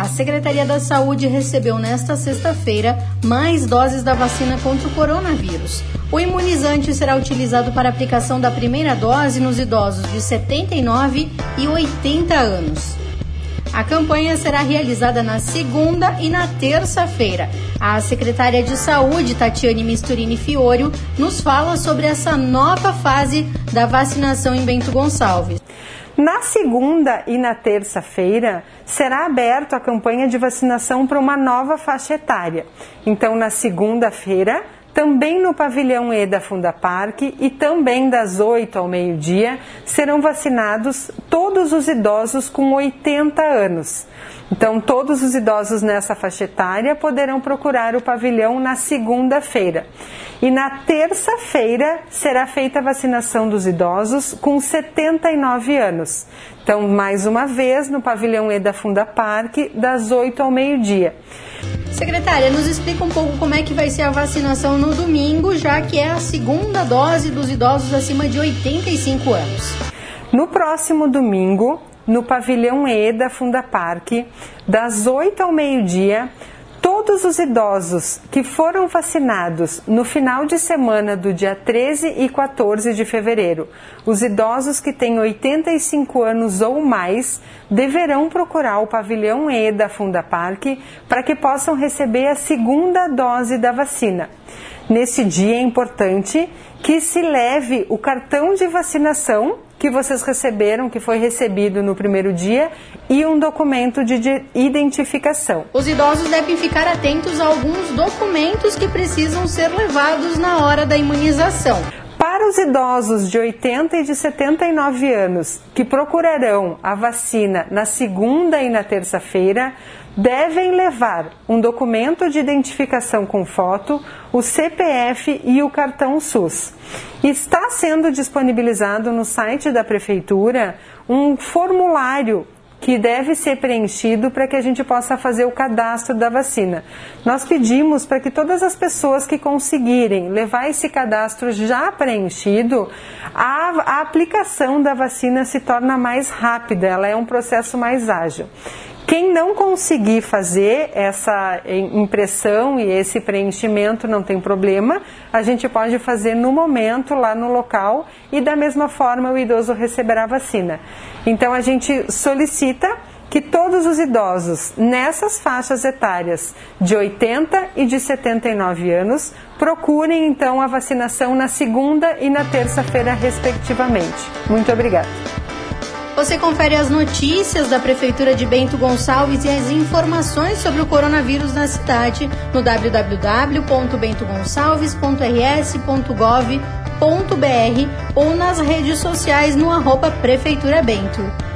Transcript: A Secretaria da Saúde recebeu nesta sexta-feira mais doses da vacina contra o coronavírus. O imunizante será utilizado para a aplicação da primeira dose nos idosos de 79 e 80 anos. A campanha será realizada na segunda e na terça-feira. A secretária de Saúde, Tatiane Misturini Fiorio, nos fala sobre essa nova fase da vacinação em Bento Gonçalves. Na segunda e na terça-feira, será aberta a campanha de vacinação para uma nova faixa etária. Então, na segunda-feira, também no pavilhão E da Fundaparque e também das 8 ao meio-dia, serão vacinados todos os idosos com 80 anos. Então, todos os idosos nessa faixa etária poderão procurar o pavilhão na segunda-feira. E na terça-feira será feita a vacinação dos idosos com 79 anos. Então, mais uma vez, no pavilhão E da Fundaparque, das 8 ao meio-dia. Secretária, nos explica um pouco como é que vai ser a vacinação no domingo, já que é a segunda dose dos idosos acima de 85 anos. No próximo domingo, no pavilhão E da Fundaparque, das 8 ao meio-dia, todos os idosos que foram vacinados no final de semana do dia 13 e 14 de fevereiro, os idosos que têm 85 anos ou mais, deverão procurar o pavilhão E da Fundaparque para que possam receber a segunda dose da vacina. Nesse dia é importante que se leve o cartão de vacinação que vocês receberam, que foi recebido no primeiro dia, e um documento de identificação. Os idosos devem ficar atentos a alguns documentos que precisam ser levados na hora da imunização. Para os idosos de 80 e de 79 anos que procurarão a vacina na segunda e na terça-feira, devem levar um documento de identificação com foto, o CPF e o cartão SUS. Está sendo disponibilizado no site da Prefeitura um formulário que deve ser preenchido para que a gente possa fazer o cadastro da vacina. Nós pedimos para que todas as pessoas que conseguirem levar esse cadastro já preenchido, a aplicação da vacina se torna mais rápida, ela é um processo mais ágil. Quem não conseguir fazer essa impressão e esse preenchimento não tem problema, a gente pode fazer no momento, lá no local, e da mesma forma o idoso receberá a vacina. Então a gente solicita que todos os idosos nessas faixas etárias de 80 e de 79 anos procurem então a vacinação na segunda e na terça-feira respectivamente. Muito obrigada. Você confere as notícias da Prefeitura de Bento Gonçalves e as informações sobre o coronavírus na cidade no www.bentogonçalves.rs.gov.br ou nas redes sociais no @prefeiturabento.